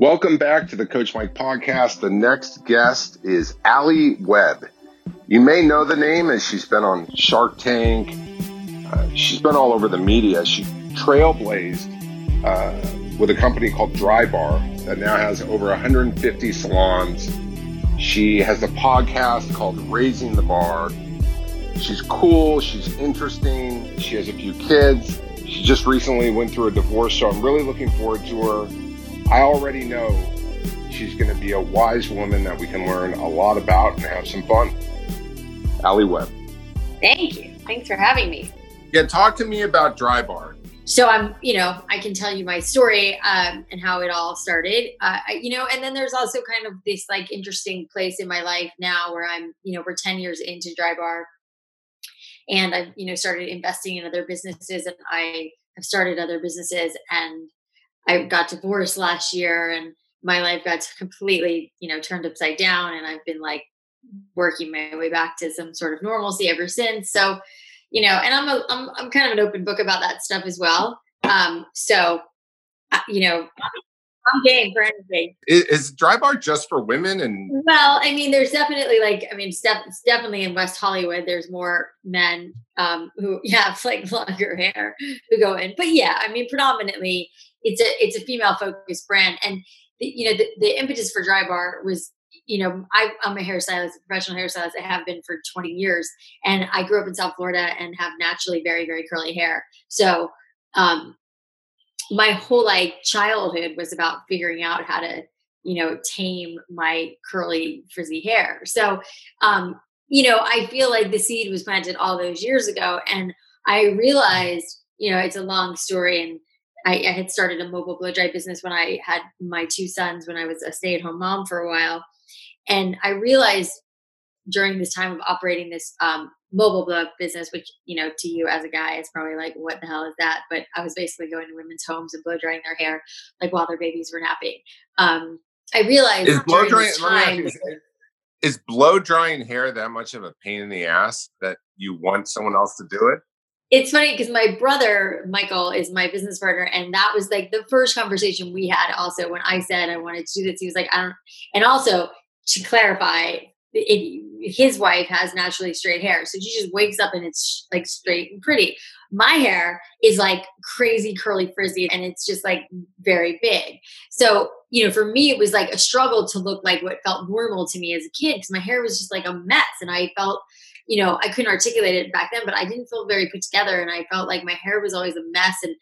Welcome back to the Coach Mike podcast. The next guest is Alli Webb. You may know the name as she's been on Shark Tank. She's been all over the media. She trailblazed with a company called Drybar that now has over 150 salons. She has a podcast called Raising the Bar. She's cool. She's interesting. She has a few kids. She just recently went through a divorce, so I'm really looking forward to her. I already know she's going to be a wise woman that we can learn a lot about and have some fun. Alli Webb. Thank you. Thanks for having me. Yeah, talk to me about Drybar. So I can tell you my story and how it all started. And then there's also kind of this like interesting place in my life now where I'm, we're 10 years into Drybar. And I've, started investing in other businesses, and I have started other businesses, and I got divorced last year, and my life got completely, turned upside down, and I've been like working my way back to some sort of normalcy ever since. So, and I'm kind of an open book about that stuff as well. I'm game for anything. Is Drybar just for women? And well, there's definitely it's definitely in West Hollywood. There's more men who have longer hair who go in, but yeah, predominantly it's a female focused brand. And the impetus for Drybar was I'm a hairstylist, a professional hairstylist. I have been for 20 years, and I grew up in South Florida and have naturally very very curly hair. So. My whole childhood was about figuring out how to, tame my curly frizzy hair. So, I feel like the seed was planted all those years ago, and I realized, it's a long story. And I had started a mobile blow dry business when I had my two sons, when I was a stay-at-home mom for a while. And I realized during this time of operating this, mobile blow up business, which, to you as a guy, it's probably like, what the hell is that? But I was basically going to women's homes and blow drying their hair, while their babies were napping. I realized is blow drying hair that much of a pain in the ass that you want someone else to do it? It's funny because my brother, Michael, is my business partner. And that was the first conversation we had also when I said I wanted to do this. He was like, I don't. And also to clarify, his wife has naturally straight hair. So she just wakes up and it's straight and pretty. My hair is crazy curly frizzy, and it's just very big. So, for me, it was a struggle to look like what felt normal to me as a kid, because my hair was just a mess. And I felt, I couldn't articulate it back then, but I didn't feel very put together. And I felt like my hair was always a mess. And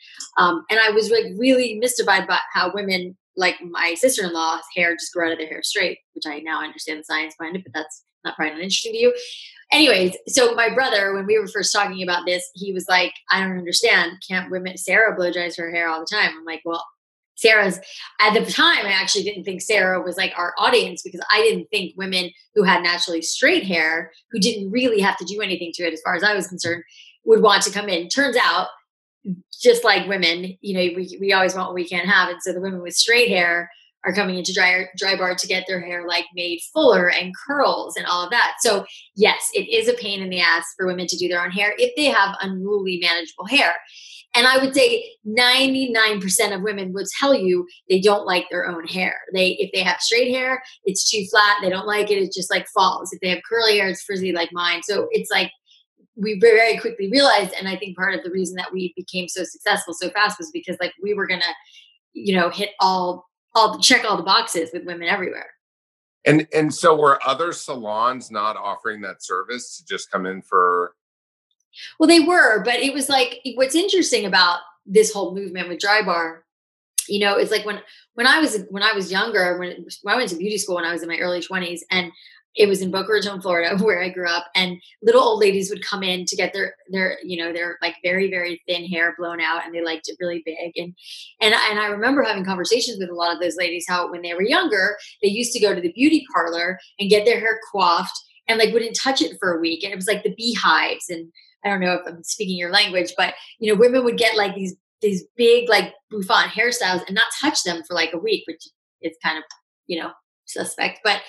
I was really mystified about how women, my sister-in-law's hair just grew out of their hair straight, which I now understand the science behind it, but that's probably not interesting to you. Anyways, so my brother, when we were first talking about this, he was like, I don't understand. Can't women, Sarah blow dries her hair all the time. I'm like, well, Sarah's, at the time, I actually didn't think Sarah was our audience, because I didn't think women who had naturally straight hair, who didn't really have to do anything to it as far as I was concerned, would want to come in. Turns out, just like women, we always want what we can't have. And so the women with straight hair are coming into Drybar to get their hair made fuller and curls and all of that. So yes, it is a pain in the ass for women to do their own hair if they have unruly, manageable hair. And I would say 99% of women will tell you they don't like their own hair. If they have straight hair, it's too flat. They don't like it. It just falls. If they have curly hair, it's frizzy like mine. So it's we very quickly realized, and I think part of the reason that we became so successful so fast was because we were going to, hit check all the boxes with women everywhere. And so were other salons not offering that service to just come in for? Well, they were, but it was what's interesting about this whole movement with Drybar, it's when I was younger, when I went to beauty school when I was in my early 20s, and it was in Boca Raton, Florida, where I grew up, and little old ladies would come in to get their very, very thin hair blown out, and they liked it really big. And I remember having conversations with a lot of those ladies, how when they were younger, they used to go to the beauty parlor and get their hair coiffed and wouldn't touch it for a week. And it was the beehives. And I don't know if I'm speaking your language, but women would get these big, bouffant hairstyles and not touch them for a week, which is kind of, suspect. But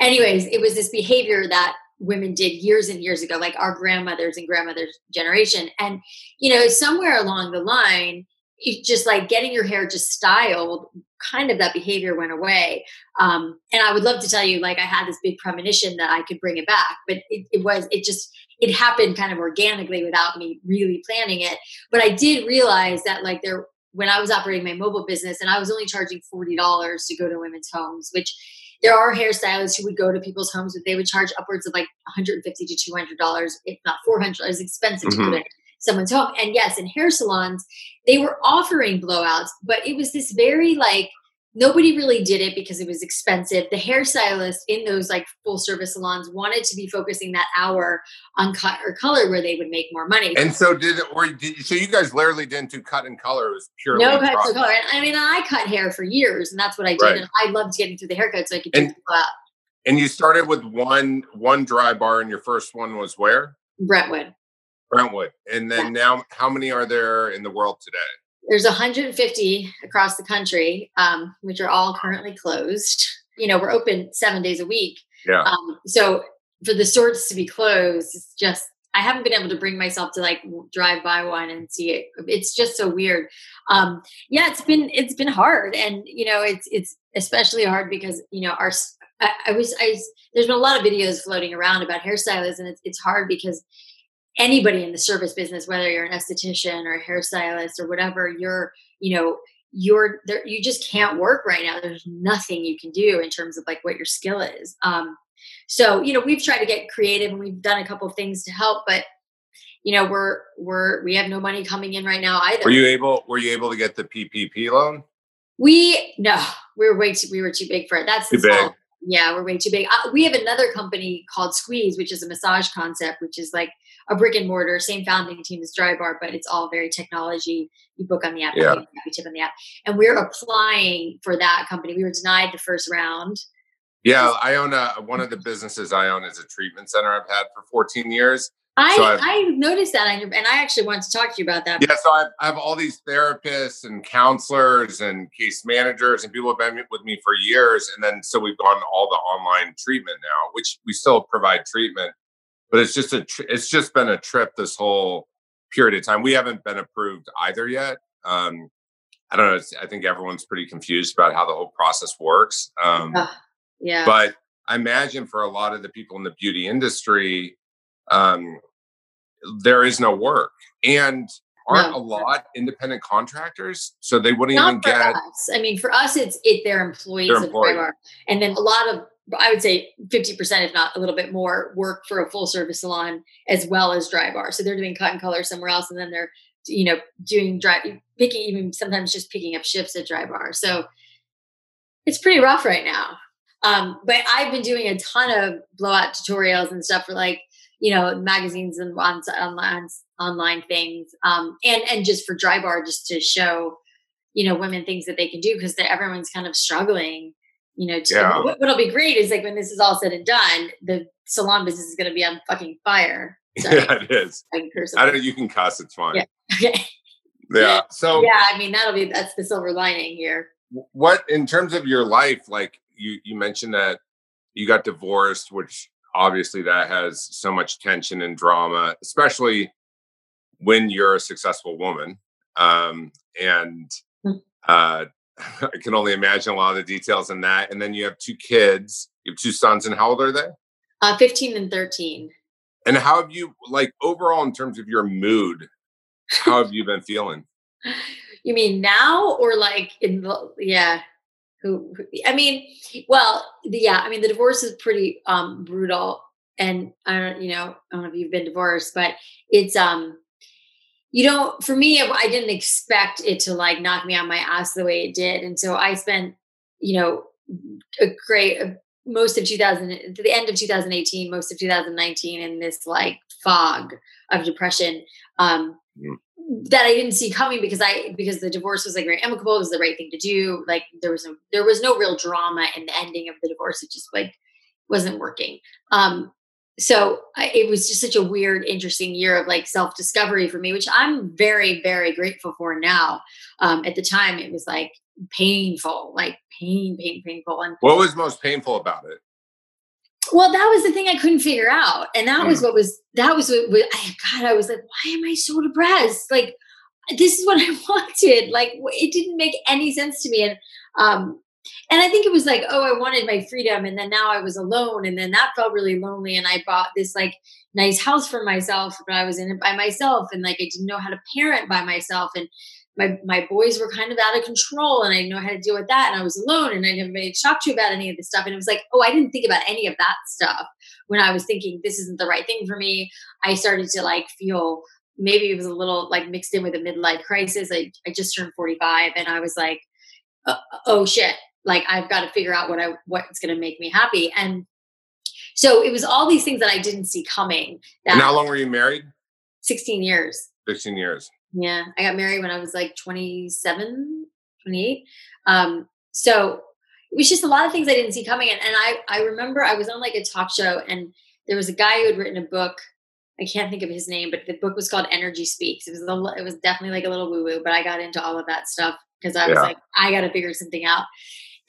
anyways, it was this behavior that women did years and years ago, our grandmothers and grandmothers' generation. And, somewhere along the line, it's just like getting your hair just styled, kind of that behavior went away. And I would love to tell you, like, I had this big premonition that I could bring it back, but it happened kind of organically without me really planning it. But I did realize that, like, when I was operating my mobile business and I was only charging $40 to go to women's homes, which there are hairstylists who would go to people's homes, but they would charge upwards of like $150 to $200, if not $400. It was expensive to go to someone's home. And yes, in hair salons, they were offering blowouts, but it was this very like, nobody really did it because it was expensive. The hairstylist in those like full service salons wanted to be focusing that hour on cut or color where they would make more money. And so so you guys literally didn't do cut and color. It was purely no cuts and color. I mean, I cut hair for years and that's what I did. Right. And I loved getting through the haircut so I could do the blowout. And you started with one dry bar and your first one was where? Brentwood. And then now how many are there in the world today? There's 150 across the country, which are all currently closed. You know, we're open 7 days a week. Yeah. So for the stores to be closed, it's just, I haven't been able to bring myself to like drive by one and see it. It's just so weird. It's been hard. And, you know, it's especially hard because, you know, there's been a lot of videos floating around about hairstylists and it's hard because anybody in the service business, whether you're an esthetician or a hairstylist or whatever, you just can't work right now. There's nothing you can do in terms of like what your skill is. So, you know, we've tried to get creative and we've done a couple of things to help, but you know, we have no money coming in right now either. Were you able to get the PPP loan? We were too big for it. That's too big. Yeah, we're way too big. We have another company called Squeeze, which is a massage concept, which is like a brick and mortar, same founding team as Drybar, but it's all very technology. You book on the app, you tip on the app. And we're applying for that company. We were denied the first round. Yeah, I own one of the businesses I own is a treatment center I've had for 14 years. I noticed that, and I actually wanted to talk to you about that. Yeah, so I have all these therapists and counselors and case managers and people have been with me for years. And then so we've gone to all the online treatment now, which we still provide treatment, but it's just been a trip this whole period of time. We haven't been approved either yet. I don't know. I think everyone's pretty confused about how the whole process works. Yeah. But I imagine for a lot of the people in the beauty industry, there is no work and aren't a lot independent contractors. So they wouldn't even get us. I mean, for us, it's their employees. And then a lot of, I would say 50%, if not a little bit more, work for a full service salon as well as Drybar. So they're doing cut and color somewhere else. And then they're, you know, doing picking up shifts at Drybar. So it's pretty rough right now. But I've been doing a ton of blowout tutorials and stuff for like, you know, magazines and online things. And just for Drybar, just to show, you know, women things that they can do because everyone's kind of struggling, you know, what'll be great is like when this is all said and done, the salon business is going to be on fucking fire. Sorry. Yeah, it is. I don't know. You can cuss. It's fine. Yeah. Okay. Yeah. So yeah, I mean, that's the silver lining here. What, in terms of your life, like you mentioned that you got divorced, which obviously that has so much tension and drama, especially when you're a successful woman. I can only imagine a lot of the details in that. And then you have two kids, you have two sons, and how old are they? 15 and 13. And how have you, like, overall in terms of your mood, how have you been feeling? You mean now or like the divorce is pretty brutal, and I don't know if you've been divorced, but it's for me, I didn't expect it to like knock me on my ass the way it did, and so I spent the end of 2018, most of 2019 in this like fog of depression. That I didn't see coming because the divorce was like very amicable. It was the right thing to do. Like there was no real drama in the ending of the divorce. It just like wasn't working. So it was just such a weird, interesting year of like self-discovery for me, which I'm very, very grateful for now. At the time it was like painful, like painful. And what was most painful about it? Well, that was the thing I couldn't figure out. And that was what was, God, I was like, why am I so depressed? Like, this is what I wanted. Like, it didn't make any sense to me. And I think it was like, oh, I wanted my freedom. And then now I was alone. And then that felt really lonely. And I bought this like nice house for myself, but I was in it by myself. And like, I didn't know how to parent by myself. And my boys were kind of out of control, and I didn't know how to deal with that. And I was alone, and I didn't really talk to you about any of this stuff. And it was like, oh, I didn't think about any of that stuff when I was thinking this isn't the right thing for me. I started to like feel, maybe it was a little like mixed in with a midlife crisis. I just turned 45, and I was like, oh shit. Like, I've got to figure out what's going to make me happy. And so it was all these things that I didn't see coming. And how long were you married? 16 years. 16 years. Yeah. I got married when I was like 27, 28. So it was just a lot of things I didn't see coming. And I remember I was on like a talk show, and there was a guy who had written a book. I can't think of his name, but the book was called Energy Speaks. It was definitely like a little woo-woo, but I got into all of that stuff because I was like, I got to figure something out.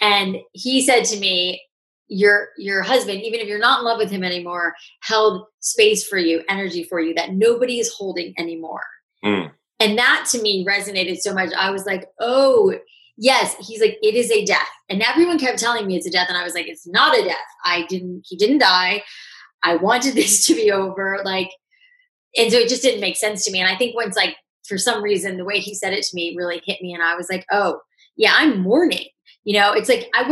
And he said to me, your husband, even if you're not in love with him anymore, held space for you, energy for you that nobody is holding anymore. Mm. And that to me resonated so much. I was like, oh, yes. He's like, it is a death. And everyone kept telling me it's a death. And I was like, it's not a death. He didn't die. I wanted this to be over. Like, and so it just didn't make sense to me. And I think once, like, for some reason, the way he said it to me really hit me. And I was like, oh yeah, I'm mourning. You know, it's like, I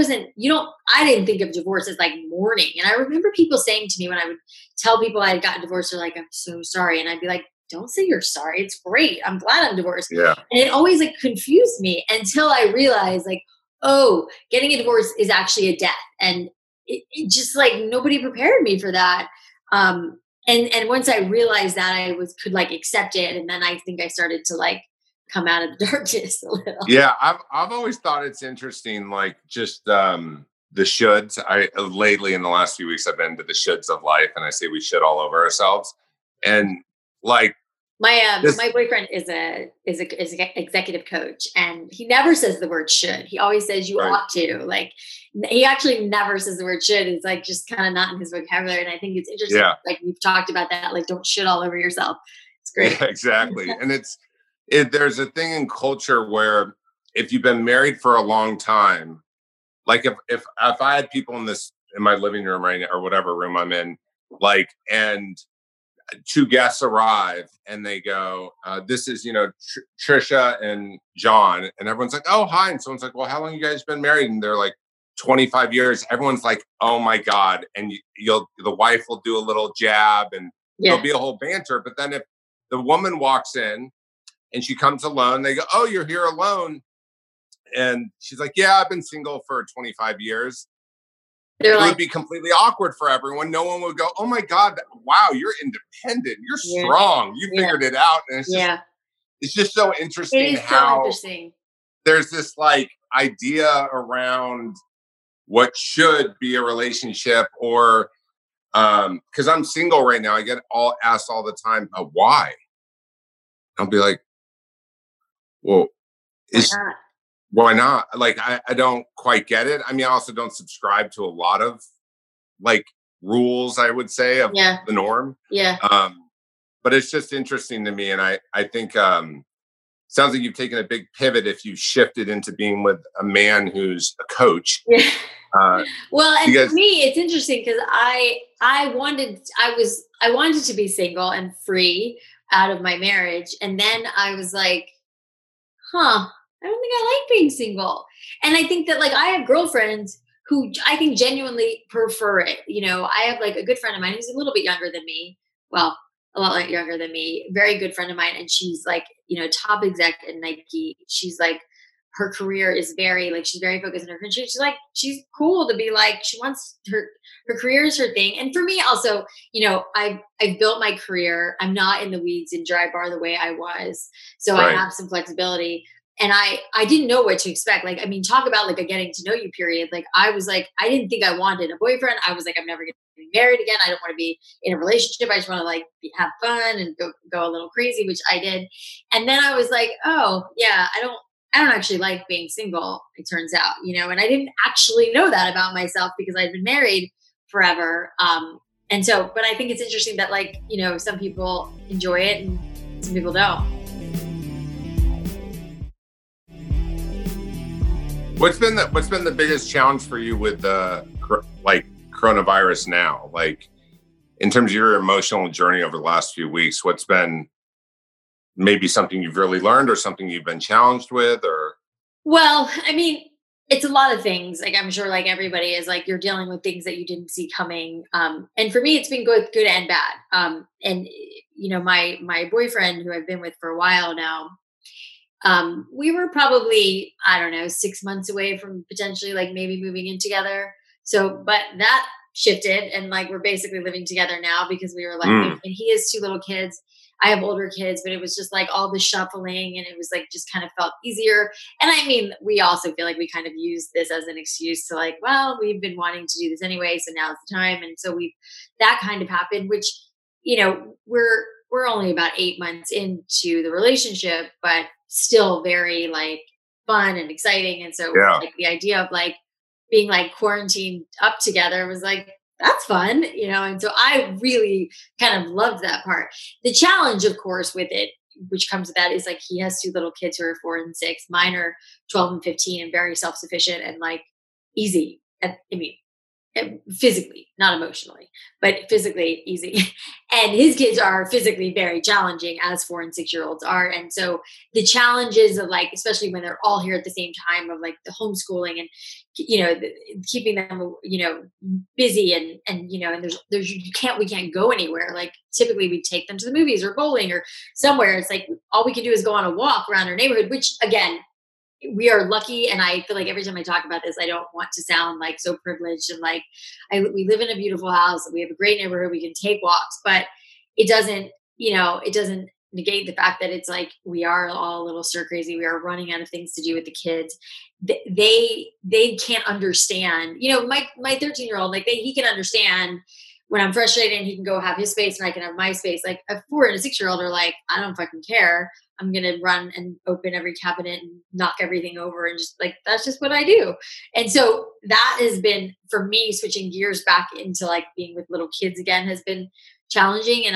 didn't think of divorce as like mourning. And I remember people saying to me when I would tell people I had gotten divorced, they're like, I'm so sorry. And I'd be like, don't say you're sorry. It's great. I'm glad I'm divorced. Yeah. And it always like confused me until I realized like, oh, getting a divorce is actually a death. And it just like, nobody prepared me for that. And once I realized that, I could like accept it. And then I think I started to like come out of the darkness a little. Yeah. I've always thought it's interesting. Like just, the shoulds. Lately in the last few weeks, I've been to the shoulds of life, and I say we should all over ourselves. And like, my boyfriend is a executive coach, and he never says the word should. He always says you ought to. Like, he actually never says the word should. It's like just kind of not in his vocabulary. And I think it's interesting. Yeah. Like, we've talked about that. Like, don't should all over yourself. It's great. Yeah, exactly. And there's a thing in culture where if you've been married for a long time, like if I had people in my living room right now, or whatever room I'm in, like, and two guests arrive and they go, this is, you know, Trisha and John. And everyone's like, oh, hi. And someone's like, well, how long you guys been married? And they're like 25 years. Everyone's like, oh my God. And the wife will do a little jab, and there'll be a whole banter. But then if the woman walks in and she comes alone, they go, oh, you're here alone. And she's like, yeah, I've been single for 25 years. It would be completely awkward for everyone. No one would go, oh my God, wow, you're independent. You're strong. You figured it out. And it's just so interesting. It is how so interesting. There's this like idea around what should be a relationship, or because I'm single right now, I get asked all the time, why? I'll be like, well, why not? Like, I don't quite get it. I mean, I also don't subscribe to a lot of like rules, I would say, of the norm. Yeah. But it's just interesting to me. And I think sounds like you've taken a big pivot if you shifted into being with a man who's a coach. Yeah. Well, and for me, it's interesting because I wanted to be single and free out of my marriage. And then I was like, I don't think I like being single. And I think that like I have girlfriends who I think genuinely prefer it. You know, I have like a good friend of mine who's a little bit younger than me. Well, a lot younger than me, very good friend of mine. And she's like, you know, top exec at Nike. She's like, her career is very like, she's very focused on her career. She's like, she's cool to be like, she wants her career is her thing. And for me also, you know, I've built my career. I'm not in the weeds in Drybar the way I was. So right. I have some flexibility. And I didn't know what to expect. Like, I mean, talk about like a getting to know you period. Like I was like, I didn't think I wanted a boyfriend. I was like, I'm never going to be married again. I don't want to be in a relationship. I just want to like have fun and go a little crazy, which I did. And then I was like, oh yeah, I don't actually like being single. It turns out, you know, and I didn't actually know that about myself because I'd been married forever. And so, but I think it's interesting that like, you know, some people enjoy it and some people don't. What's been the biggest challenge for you with coronavirus now? Like, in terms of your emotional journey over the last few weeks, what's been maybe something you've really learned or something you've been challenged with? Or well, I mean, it's a lot of things. Like, I'm sure, like everybody is, like, you're dealing with things that you didn't see coming. And for me, it's been good and bad. And you know, my boyfriend, who I've been with for a while now, we were probably, I don't know, 6 months away from potentially, like, maybe moving in together. So, but that shifted, and, like, we're basically living together now because we were like, and he has 2 little kids. I have older kids, but it was just like all the shuffling, and it was like, just kind of felt easier. And I mean, we also feel like we kind of used this as an excuse to, like, well, we've been wanting to do this anyway, so now's the time. And so that kind of happened, which, you know, we're only about 8 months into the relationship, but still very, like, fun and exciting. And so like the idea of, like, being, like, quarantined up together was, like, that's fun, you know? And so I really kind of loved that part. The challenge, of course, with it, which comes with that, is, like, he has 2 little kids who are 4 and 6, mine are 12 and 15 and very self-sufficient and, like, easy. I mean, physically, not emotionally, but physically easy. And his kids are physically very challenging, as 4 and 6 year olds are. And so the challenges of, like, especially when they're all here at the same time, of, like, the homeschooling and, you know, keeping them, you know, busy and, you know, and there's, we can't go anywhere. Like, typically we take them to the movies or bowling or somewhere. It's like, all we can do is go on a walk around our neighborhood, which, again, we are lucky. And I feel like every time I talk about this, I don't want to sound, like, so privileged. And, like, we live in a beautiful house. We have a great neighborhood. We can take walks, but it doesn't, you know, it doesn't negate the fact that it's, like, we are all a little stir crazy. We are running out of things to do with the kids. They can't understand, you know, my 13-year-old, like, he can understand when I'm frustrated and he can go have his space and I can have my space. Like, a 4 and a 6-year-old are like, I don't fucking care. I'm going to run and open every cabinet and knock everything over. And just, like, that's just what I do. And so that has been, for me, switching gears back into, like, being with little kids again has been challenging. And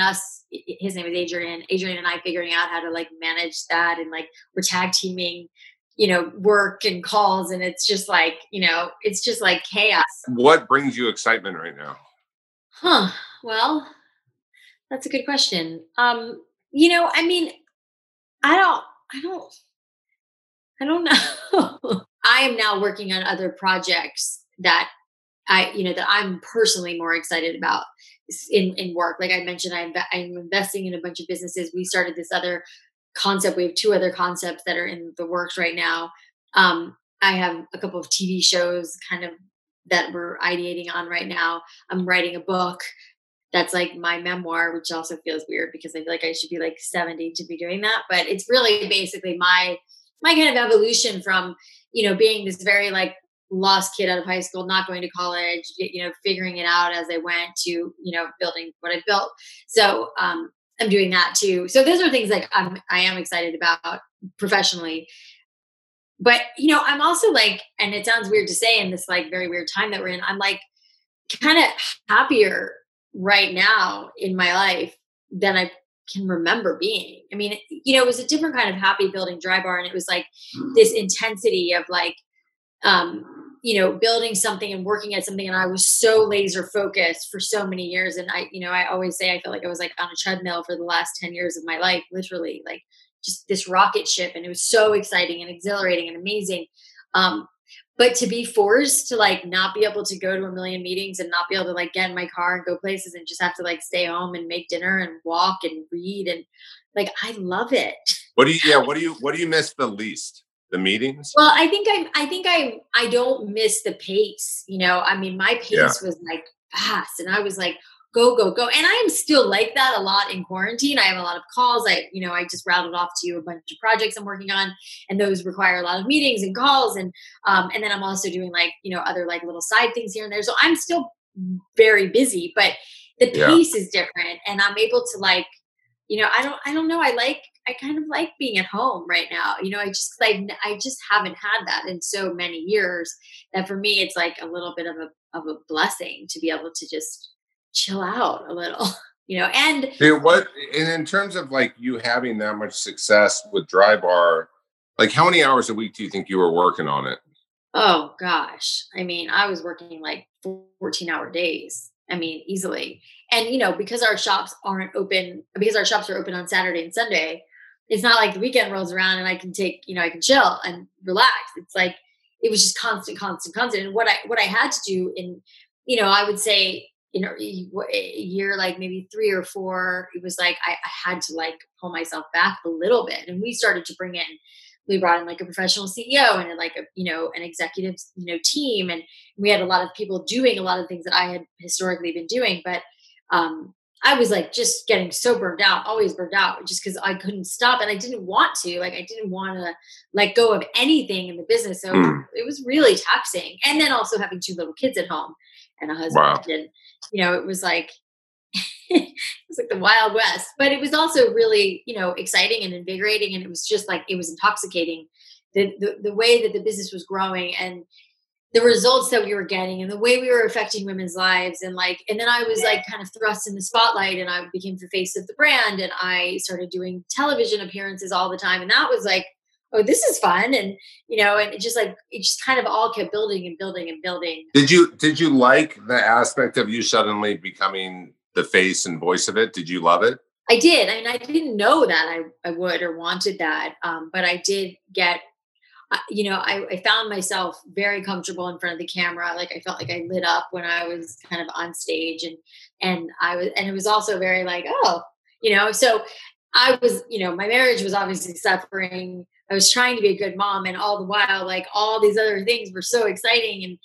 his name is Adrian and I figuring out how to, like, manage that. And, like, we're tag teaming, you know, work and calls. And it's just like, you know, it's just like chaos. What brings you excitement right now? Well, that's a good question. You know, I mean, I don't know. I am now working on other projects that that I'm personally more excited about in work. Like I mentioned, I'm investing in a bunch of businesses. We started this other concept. We have 2 other concepts that are in the works right now. I have a couple of TV shows kind of that we're ideating on right now. I'm writing a book. That's like my memoir, which also feels weird because I feel like I should be like 70 to be doing that. But it's really basically my kind of evolution from, you know, being this very like lost kid out of high school, not going to college, you know, figuring it out as I went to, you know, building what I built. So I'm doing that too. So those are things like I am excited about professionally. But, you know, I'm also like, and it sounds weird to say in this like very weird time that we're in, I'm like kind of happier right now in my life than I can remember being. I mean, you know, it was a different kind of happy building Drybar, and it was like this intensity of like, you know, building something and working at something. And I was so laser focused for so many years. And I, you know, I always say, I felt like I was like on a treadmill for the last 10 years of my life, literally like just this rocket ship. And it was so exciting and exhilarating and amazing. But to be forced to like not be able to go to a million meetings and not be able to like get in my car and go places and just have to like stay home and make dinner and walk and read and like I love it. What do you miss the least? The meetings? Well, I think I don't miss the pace. You know, I mean my pace was like fast and I was like go. And I am still like that a lot in quarantine. I have a lot of calls. I just rattled off to you a bunch of projects I'm working on, and those require a lot of meetings and calls. And then I'm also doing like, you know, other like little side things here and there. So I'm still very busy, but the pace is different, and I'm able to like, you know, I don't know. I kind of like being at home right now. You know, I just haven't had that in so many years that for me, it's like a little bit of a blessing to be able to just chill out a little, you know. And in terms of like you having that much success with Drybar, like how many hours a week do you think you were working on it? oh gosh, I mean, I was working like 14-hour days. I mean, easily. And, you know, because our shops aren't open, because our shops are open on Saturday and Sunday, it's not like the weekend rolls around and I can take, you know, I can chill and relax. It's like, it was just constant. And what I had to do in, you know, I would say, you know, a year, like maybe 3 or 4, it was like, I had to like pull myself back a little bit. And we brought in like a professional CEO and like, an executive, team. And we had a lot of people doing a lot of things that I had historically been doing, but, I was like, just getting so always burned out just cause I couldn't stop. And I didn't want to, like, I didn't want to let go of anything in the business. So it was really taxing. And then also having 2 little kids at home and a husband. Wow. And, you know, it was like, it was like the Wild West, but it was also really, exciting and invigorating. And it was just like, it was intoxicating, the way that the business was growing and the results that we were getting and the way we were affecting women's lives. And like, and then I was like kind of thrust in the spotlight and I became the face of the brand and I started doing television appearances all the time. And that was like, oh, this is fun. And, and it just kind of all kept building and building and building. Did you like the aspect of you suddenly becoming the face and voice of it? Did you love it? I did. I mean, I didn't know that I would or wanted that. But I did get, I found myself very comfortable in front of the camera. Like I felt like I lit up when I was kind of on stage and it was also very like, so I was, my marriage was obviously suffering. I was trying to be a good mom and all the while, like all these other things were so exciting and,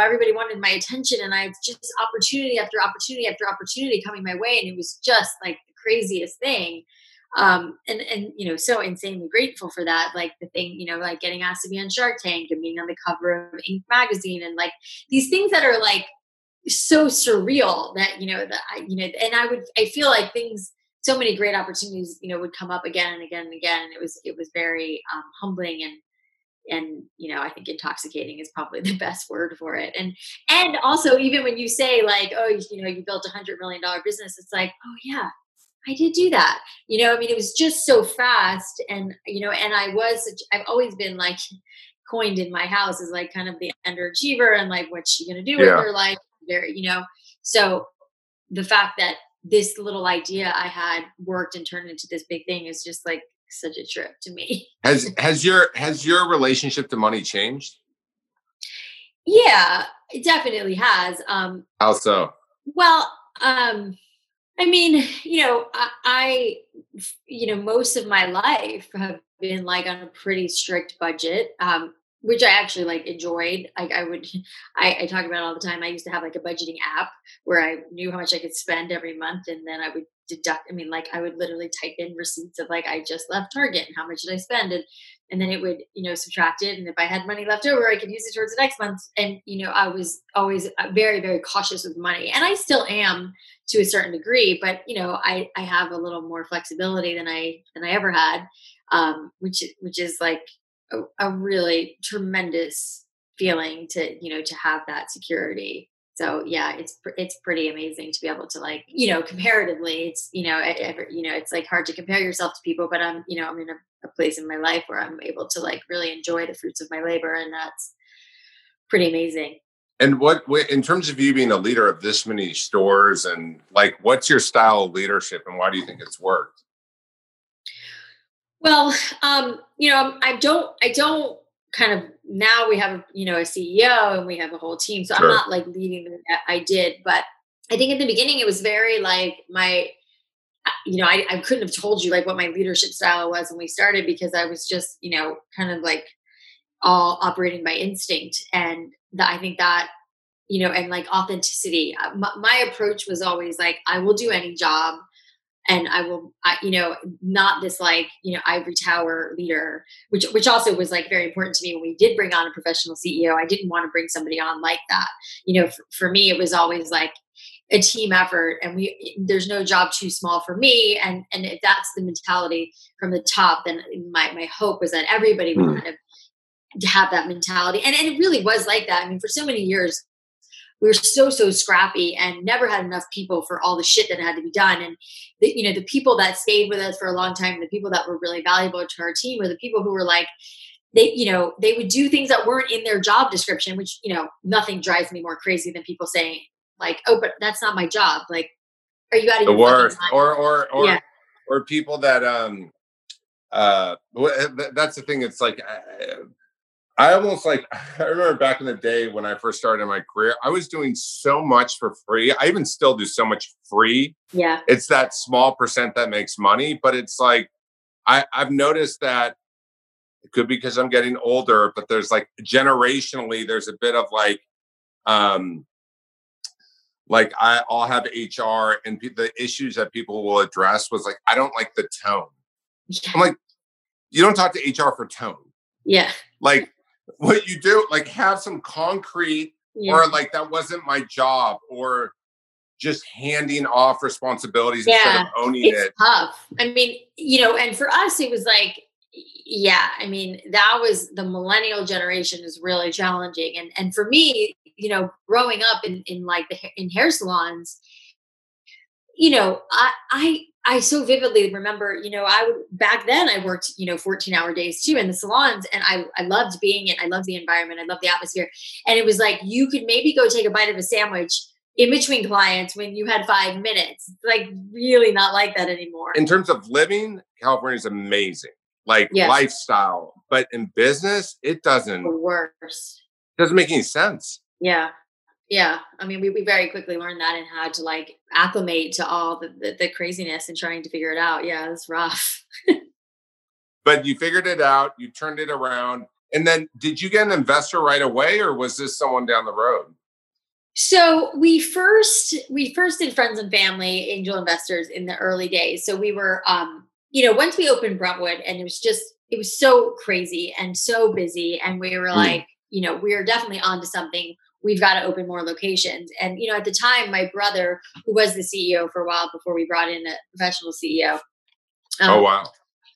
everybody wanted my attention and I had just opportunity after opportunity after opportunity coming my way. And it was just like the craziest thing. And so insanely grateful for that. Like the thing, like getting asked to be on Shark Tank and being on the cover of Inc. magazine and like these things that are like so surreal that, and I feel like things, so many great opportunities, would come up again and again and again. And it was very humbling and I think intoxicating is probably the best word for it. And also even when you say like, oh, you built $100 million business, it's like, oh yeah, I did do that. It was just so fast and I've always been like coined in my house as like kind of the underachiever and like, what's she going to do with her life there, so the fact that this little idea I had worked and turned into this big thing is just like such a trip to me. Has your relationship to money changed? Yeah, it definitely has. How so? Well, I mean, I most of my life have been like on a pretty strict budget, which I actually like enjoyed. I talk about it all the time. I used to have like a budgeting app where I knew how much I could spend every month. And then I would deduct. I mean, like I would literally type in receipts of like, I just left Target and how much did I spend? And then it would, subtract it. And if I had money left over, I could use it towards the next month. And, I was always very, very cautious with money. And I still am to a certain degree, but, I have a little more flexibility than I ever had, which is like a really tremendous feeling to have that security. So yeah, it's pretty amazing to be able to like, comparatively it's, it's like hard to compare yourself to people, but I'm, I'm in a place in my life where I'm able to like really enjoy the fruits of my labor. And that's pretty amazing. And what, in terms of you being a leader of this many stores and like, what's your style of leadership and why do you think it's worked? Well, I don't kind of, now we have, a CEO and we have a whole team. So sure. I'm not like leading the way I did, but I think at the beginning it was very like I couldn't have told you like what my leadership style was when we started because I was just, kind of like all operating by instinct. And I think that, and like authenticity, my approach was always like, I will do any job. And I will, not this like, ivory tower leader, which also was like very important to me when we did bring on a professional CEO. I didn't want to bring somebody on like that. For me, it was always like a team effort and there's no job too small for me. And if that's the mentality from the top, then my hope was that everybody would kind of have that mentality. And it really was like that. I mean, for so many years, we were so scrappy and never had enough people for all the shit that had to be done. And the people that stayed with us for a long time, the people that were really valuable to our team were the people who were like, they would do things that weren't in their job description, which, you know, nothing drives me more crazy than people saying like, oh, but that's not my job. Like, are you out of your worst time? Or people that, that's the thing. It's like, I almost like, I remember back in the day when I first started in my career, I was doing so much for free. I even still do so much free. Yeah. It's that small percent that makes money, but it's like, I've noticed that it could be because I'm getting older, but there's like generationally, there's a bit of like I'll have HR and the issues that people will address was like, I don't like the tone. Yeah. I'm like, you don't talk to HR for tone. Yeah. Like, what you do, like have some concrete or like, that wasn't my job or just handing off responsibilities instead of owning it. It's tough. I mean, you know, and for us, it was like, yeah, I mean, that was the millennial generation is really challenging. And for me, you know, growing up in hair salons, you know, I so vividly remember, you know, I would, back then I worked, you know, 14-hour days too in the salons, and I loved being in, I loved the environment, I loved the atmosphere. And it was like, you could maybe go take a bite of a sandwich in between clients when you had 5 minutes, like really not like that anymore. In terms of living, California is amazing, like lifestyle, but in business, it doesn't. The worst. It doesn't make any sense. Yeah. Yeah. I mean, we very quickly learned that and had to like acclimate to all the craziness and trying to figure it out. Yeah, it's rough. But you figured it out, you turned it around. And then did you get an investor right away, or was this someone down the road? So we first did friends and family angel investors in the early days. So we were, you know, once we opened Brentwood, and it was so crazy and so busy. And we were like, you know, we're definitely onto something. We've got to open more locations. And, you know, at the time, my brother, who was the CEO for a while before we brought in a professional CEO. Oh, wow.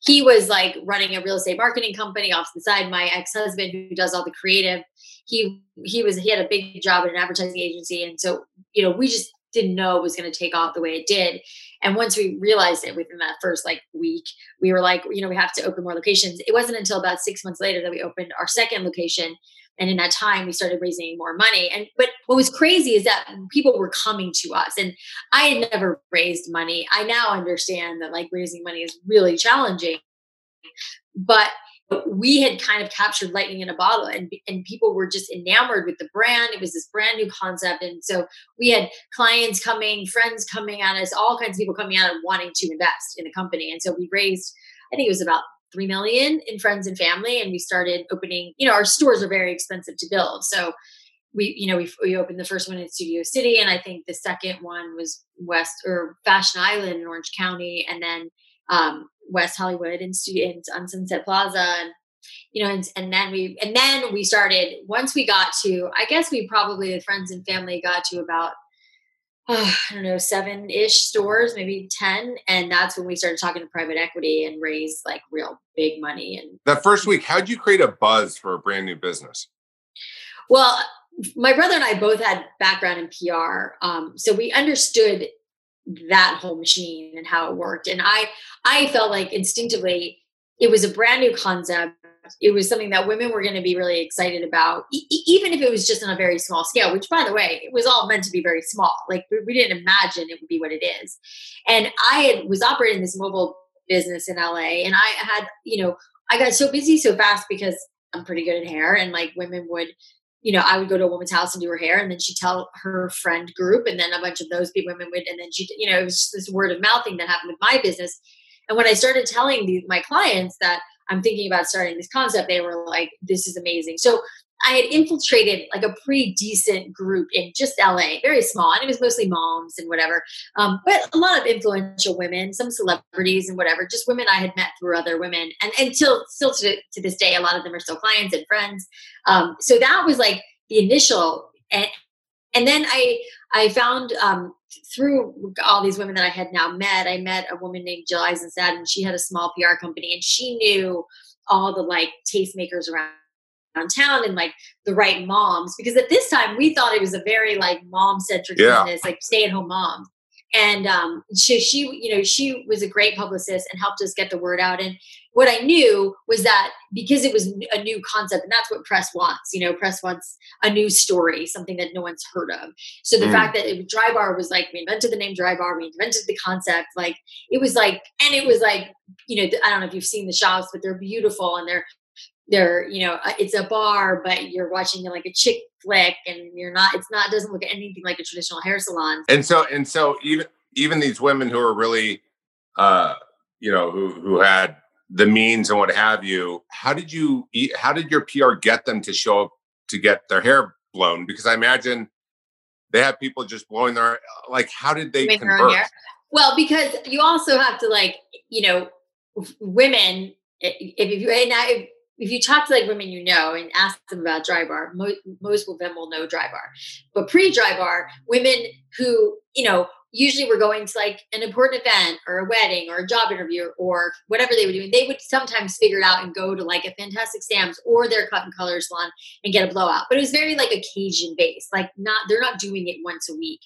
He was like running a real estate marketing company off to the side. My ex-husband, who does all the creative, he had a big job at an advertising agency. And so, you know, we just didn't know it was going to take off the way it did. And once we realized it within that first like week, we were like, you know, we have to open more locations. It wasn't until about 6 months later that we opened our second location. And in that time, we started raising more money. But what was crazy is that people were coming to us, and I had never raised money. I now understand that like raising money is really challenging, but we had kind of captured lightning in a bottle, and people were just enamored with the brand. It was this brand new concept. And so we had clients coming, friends coming at us, all kinds of people coming at us wanting to invest in the company. And so we raised, I think it was about $3 million in friends and family. And we started opening, you know, our stores are very expensive to build. So we opened the first one in Studio City. And I think the second one was Fashion Island in Orange County. And then, West Hollywood and students on Sunset Plaza. And, you know, and then we started, once we got to, I guess we probably, the friends and family got to about, I don't know, 7-ish stores, maybe 10. And that's when we started talking to private equity and raised like real big money. And that first week, how'd you create a buzz for a brand new business? Well, my brother and I both had background in PR. So we understood that whole machine and how it worked. And I felt like instinctively it was a brand new concept. It was something that women were going to be really excited about, even if it was just on a very small scale, which, by the way, it was all meant to be very small. Like we didn't imagine it would be what it is. And I was operating this mobile business in LA, and I had, you know, I got so busy so fast because I'm pretty good at hair, and like women would, you know, I would go to a woman's house and do her hair, and then she'd tell her friend group, and then a bunch of those big women would, and then she, you know, it was just this word of mouth thing that happened with my business. And when I started telling my clients that I'm thinking about starting this concept, they were like, this is amazing. So I had infiltrated like a pretty decent group in just LA, very small. And it was mostly moms and whatever. But a lot of influential women, some celebrities and whatever, just women I had met through other women. And until still to this day, a lot of them are still clients and friends. So that was like the initial. And then I found, through all these women that I had now met, I met a woman named Jill Eisenstadt, and she had a small PR company, and she knew all the like tastemakers around town and like the right moms, because at this time we thought it was a very like mom centric business, like stay at home moms. And she was a great publicist and helped us get the word out. And what I knew was that because it was a new concept, and that's what press wants, press wants a new story, something that no one's heard of. So the fact that Drybar was like, we invented the name Drybar, we invented the concept, I don't know if you've seen the shops, but they're beautiful and they're, it's a bar, but you're watching like a chick flick and it doesn't look anything like a traditional hair salon. And so even these women who are really, who had the means and what have you, how did your PR get them to show up to get their hair blown? Because I imagine they have people just blowing their, how did they convert? Well, because you also have to women, if you talk to women, and ask them about Drybar, most of them will know Drybar. But pre-Drybar, women who, usually were going to an important event or a wedding or a job interview or whatever they were doing, they would sometimes figure it out and go to a Fantastic Sam's or their cut and color salon and get a blowout. But it was very occasion based, they're not doing it once a week.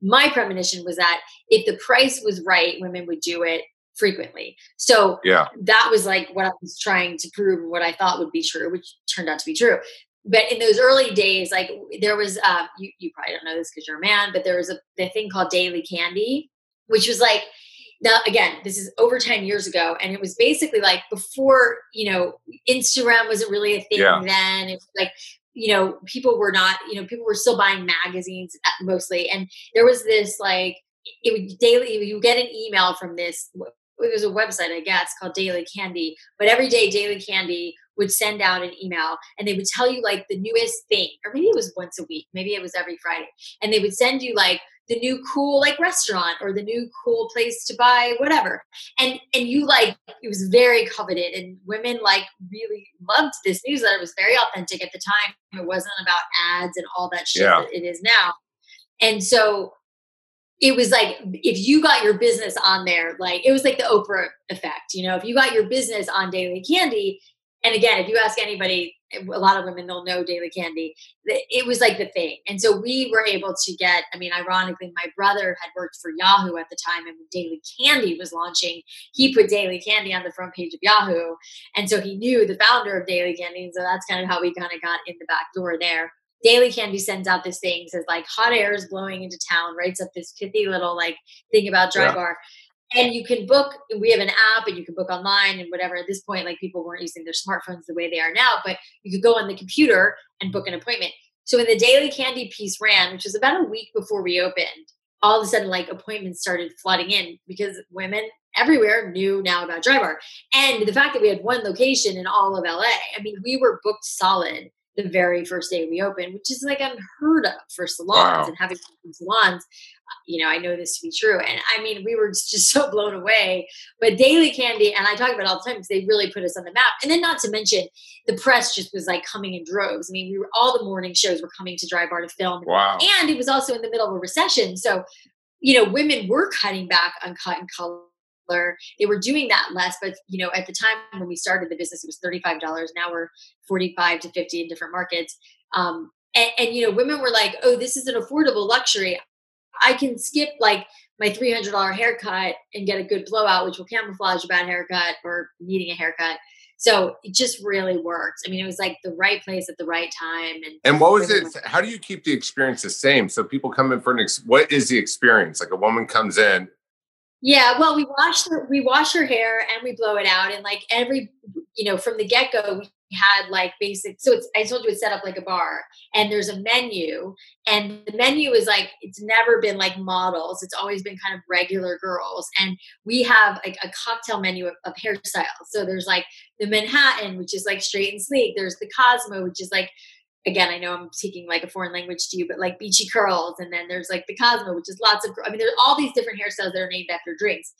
My premonition was that if the price was right, women would do it frequently. So yeah, that was what I was trying to prove and what I thought would be true, which turned out to be true. But in those early days, there was, you probably don't know this because you're a man, but there was the thing called Daily Candy, which was now again, this is over 10 years ago. And it was basically before, Instagram wasn't really a thing then. It was people were still buying magazines mostly. And there was this you get an email from this. It was a website, I guess, called Daily Candy. But every day, Daily Candy would send out an email, and they would tell you the newest thing, or maybe it was once a week, maybe it was every Friday, and they would send you the new cool restaurant or the new cool place to buy whatever. And you it was very coveted, and women really loved this newsletter. It was very authentic at the time. It wasn't about ads and all that shit that it is now, and so. It was if you got your business on there, it was the Oprah effect, if you got your business on Daily Candy. And again, if you ask anybody, a lot of women, they'll know Daily Candy. It was the thing. And so we were able to get, ironically, my brother had worked for Yahoo at the time, and when Daily Candy was launching, he put Daily Candy on the front page of Yahoo. And so he knew the founder of Daily Candy. And so that's how we got in the back door there. Daily Candy sends out this thing, says hot air is blowing into town, writes up this pithy little thing about Drybar, and you can book. We have an app, and you can book online and whatever. At this point, people weren't using their smartphones the way they are now, but you could go on the computer and book an appointment. So when the Daily Candy piece ran, which was about a week before we opened, all of a sudden appointments started flooding in because women everywhere knew now about Drybar, and the fact that we had one location in all of LA. We were booked solid the very first day we opened, which is unheard of for salons. Wow. And having salons, I know this to be true. And we were just so blown away. But Daily Candy, and I talk about it all the time because they really put us on the map. And then not to mention the press just was coming in droves. We were all the morning shows were coming to Drybar to film. Wow. And it was also in the middle of a recession. So, women were cutting back on cut and color. They were doing that less, but at the time when we started the business, it was $35. Now we're $45 to $50 in different markets. Women were "Oh, this is an affordable luxury. I can skip my $300 haircut and get a good blowout, which will camouflage a bad haircut or needing a haircut." So it just really worked. It was the right place at the right time. And what was it? How do you keep the experience the same? So people come in for what is the experience? A woman comes in. Yeah, well, we wash her hair and we blow it out, and every from the get go we had basic. So I told you it's set up like a bar, and there's a menu, and the menu is it's never been models. It's always been kind of regular girls, and we have a cocktail menu of hairstyles. So there's the Manhattan, which is straight and sleek. There's the Cosmo, which is Again, I know I'm speaking a foreign language to you, but beachy curls. And then there's the Cosmo, which is lots of, there's all these different hairstyles that are named after drinks.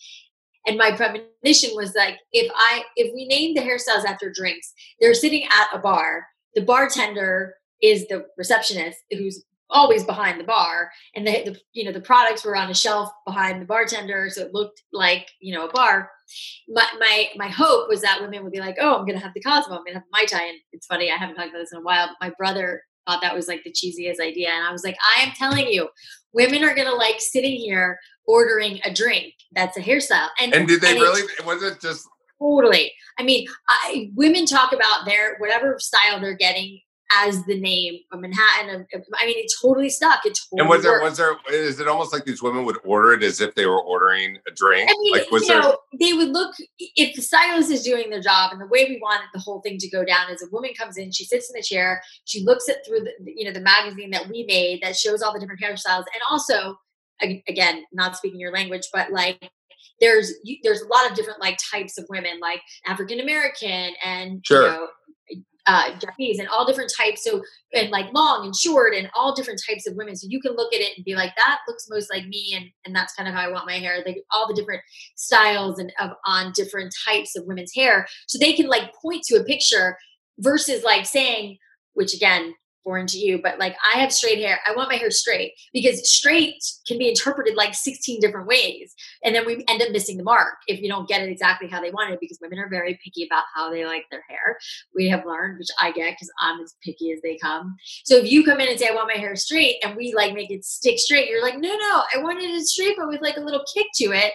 And my premonition was if we name the hairstyles after drinks, they're sitting at a bar. The bartender is the receptionist who's always behind the bar. And the products were on a shelf behind the bartender. So it looked a bar. My hope was that women would be "Oh, I'm going to have the Cosmo, I'm going to have Mai Tai." And it's funny, I haven't talked about this in a while, but my brother thought that was like the cheesiest idea. And I was like, I am telling you, women are going to like sitting here ordering a drink. That's a hairstyle. And did they really? Was it just? Totally. I mean, women talk about their whatever style they're getting as the name of Manhattan. I mean, it totally stuck. It totally and was there, is it almost like these women would order it as if they were ordering a drink? I mean, like, they would look, if the stylist is doing their job and the way we wanted the whole thing to go down is a woman comes in, she sits in the chair, she looks at through the magazine that we made that shows all the different hairstyles. And also, again, not speaking your language, but like, there's a lot of different like types of women, like African-American and, sure. Japanese and all different types. So, and like long and short and all different types of women. So you can look at it and be like, that looks most like me. And that's kind of how I want my hair. Like all the different styles and on different types of women's hair. So they can like point to a picture versus like saying, which again, foreign to you, but like I have straight hair. I want my hair straight because straight can be interpreted like 16 different ways. And then we end up missing the mark if you don't get it exactly how they want it, because women are very picky about how they like their hair. We have learned, which I get because I'm as picky as they come. So if you come in and say, I want my hair straight and we like make it stick straight, you're like, no, I wanted it straight, but with like a little kick to it.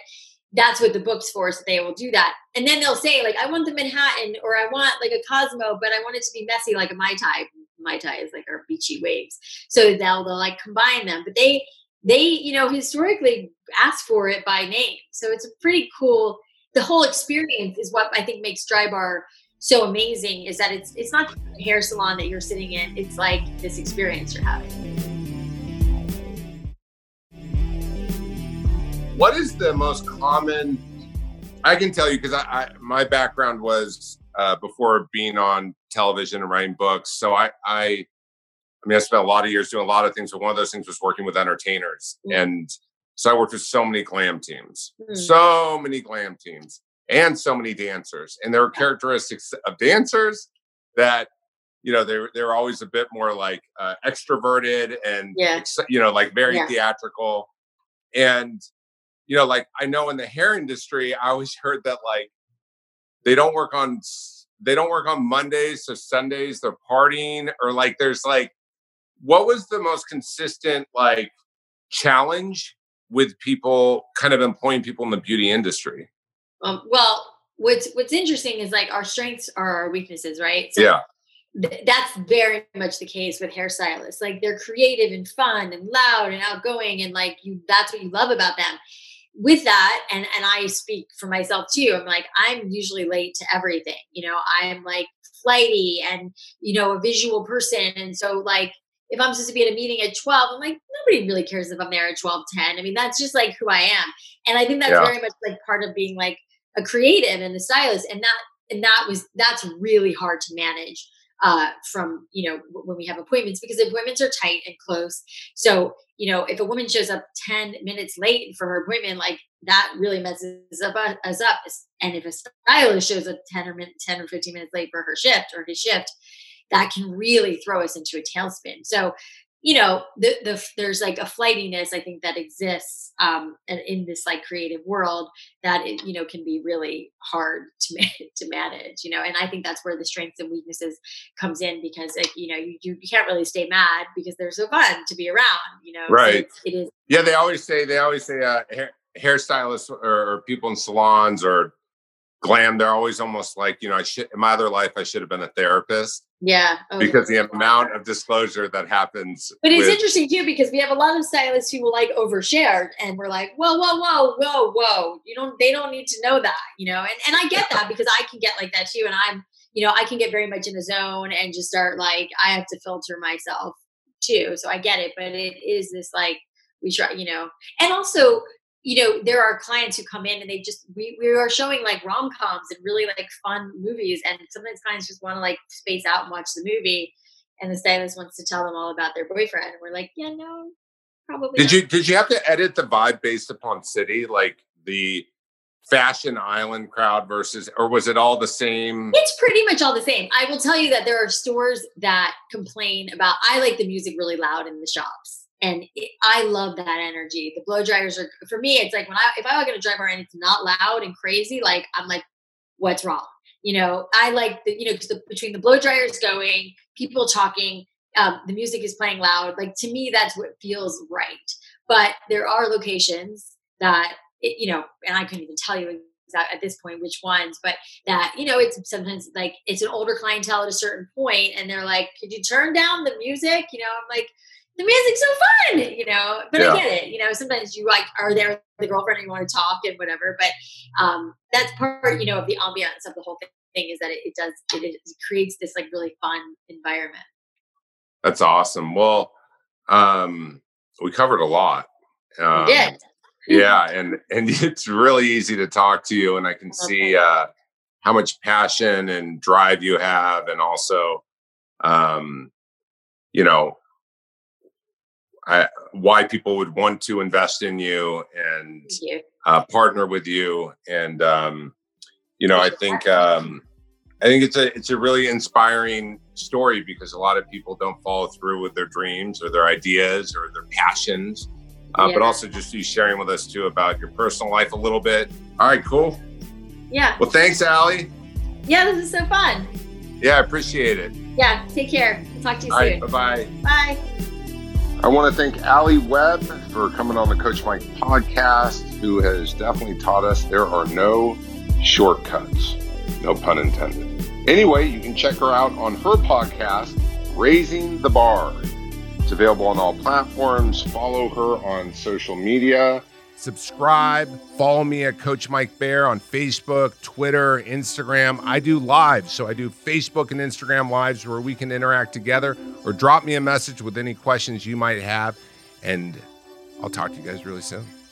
That's what the book's for, so they will do that. And then they'll say like, I want the Manhattan or I want like a Cosmo, but I want it to be messy like a Mai Tai. Mai Tai is like our beachy waves. So they'll like combine them, but they, historically ask for it by name. So it's a pretty cool, the whole experience is what I think makes Drybar so amazing, is that it's not a hair salon that you're sitting in. It's like this experience you're having. What is the most common, I can tell you, because my background was before being on television and writing books. So I spent a lot of years doing a lot of things, but one of those things was working with entertainers. Mm-hmm. And so I worked with so many glam teams, mm-hmm. so many glam teams and so many dancers. And there were characteristics of dancers that, they're always a bit more like extroverted and, like very theatrical. And, like I know in the hair industry, I always heard that like, they don't work on Mondays, so Sundays they're partying, or like there's like, what was the most consistent like challenge with people kind of employing people in the beauty industry? Well, what's interesting is like our strengths are our weaknesses, right? So yeah. That's very much the case with hairstylists. Like they're creative and fun and loud and outgoing and like that's what you love about them. With that, and I speak for myself too, I'm like, I'm usually late to everything. I'm like flighty and, a visual person. And so like, if I'm supposed to be at a meeting at 12, I'm like, nobody really cares if I'm there at 12:10. I mean, that's just like who I am. And I think that's very much like part of being like a creative and a stylist. And that's really hard to manage from, when we have appointments, because appointments are tight and close. So, if a woman shows up 10 minutes late for her appointment, like that really messes us up. And if a stylist shows up 10 or 15 minutes late for her shift or his shift, that can really throw us into a tailspin. So, there's like a flightiness, I think, that exists in this like creative world that, can be really hard to manage, and I think that's where the strengths and weaknesses comes in, because, you can't really stay mad because they're so fun to be around, Right. So it is. Yeah. They always say hairstylists or people in salons or glam, they're always almost like, in my other life, I should have been a therapist. Yeah. Oh, because the amount of disclosure that happens. But it's interesting too, because we have a lot of stylists who will like overshare, and we're like, whoa. They don't need to know that, and I get that, because I can get like that too. And I'm, I can get very much in the zone and just start like, I have to filter myself too. So I get it, but it is this like, we try, and also, there are clients who come in and they just, we are showing like rom-coms and really like fun movies. And sometimes clients just want to like space out and watch the movie. And the stylist wants to tell them all about their boyfriend. And we're like, yeah, no, probably not. Did you have to edit the vibe based upon city? Like the Fashion Island crowd versus, or was it all the same? It's pretty much all the same. I will tell you that there are stores that complain about, I like the music really loud in the shops. And I love that energy. The blow dryers are, for me, it's like if I walk in a Drybar and it's not loud and crazy, like I'm like, what's wrong? I like the, because between the blow dryers going, people talking, the music is playing loud. Like, to me, that's what feels right. But there are locations that, it, you know, and I couldn't even tell you at this point which ones, but that, you know, it's sometimes like it's an older clientele at a certain point, and they're like, could you turn down the music? You know, I'm like, the music's so fun, you know, but yeah. I get it. You know, sometimes you like are there with the girlfriend and you want to talk and whatever, but that's part, you know, of the ambiance of the whole thing is that it creates this like really fun environment. That's awesome. Well, we covered a lot. We did. Yeah. And it's really easy to talk to you, and I can see how much passion and drive you have. And also, you know, why people would want to invest in you and partner with you. And, you know, I think it's a really inspiring story, because a lot of people don't follow through with their dreams or their ideas or their passions. But also just you sharing with us too about your personal life a little bit. All right, cool. Yeah. Well, thanks, Alli. Yeah, this is so fun. Yeah, I appreciate it. Yeah, take care. I'll talk to you soon. All right, bye-bye. Bye. I want to thank Alli Webb for coming on the Coach Mike podcast, who has definitely taught us there are no shortcuts. No pun intended. Anyway, you can check her out on her podcast, Raising the Bar. It's available on all platforms. Follow her on social media. Subscribe. Follow me at Coach Mike Bear on Facebook, Twitter, Instagram. I do lives. So I do Facebook and Instagram lives where we can interact together, or drop me a message with any questions you might have. And I'll talk to you guys really soon.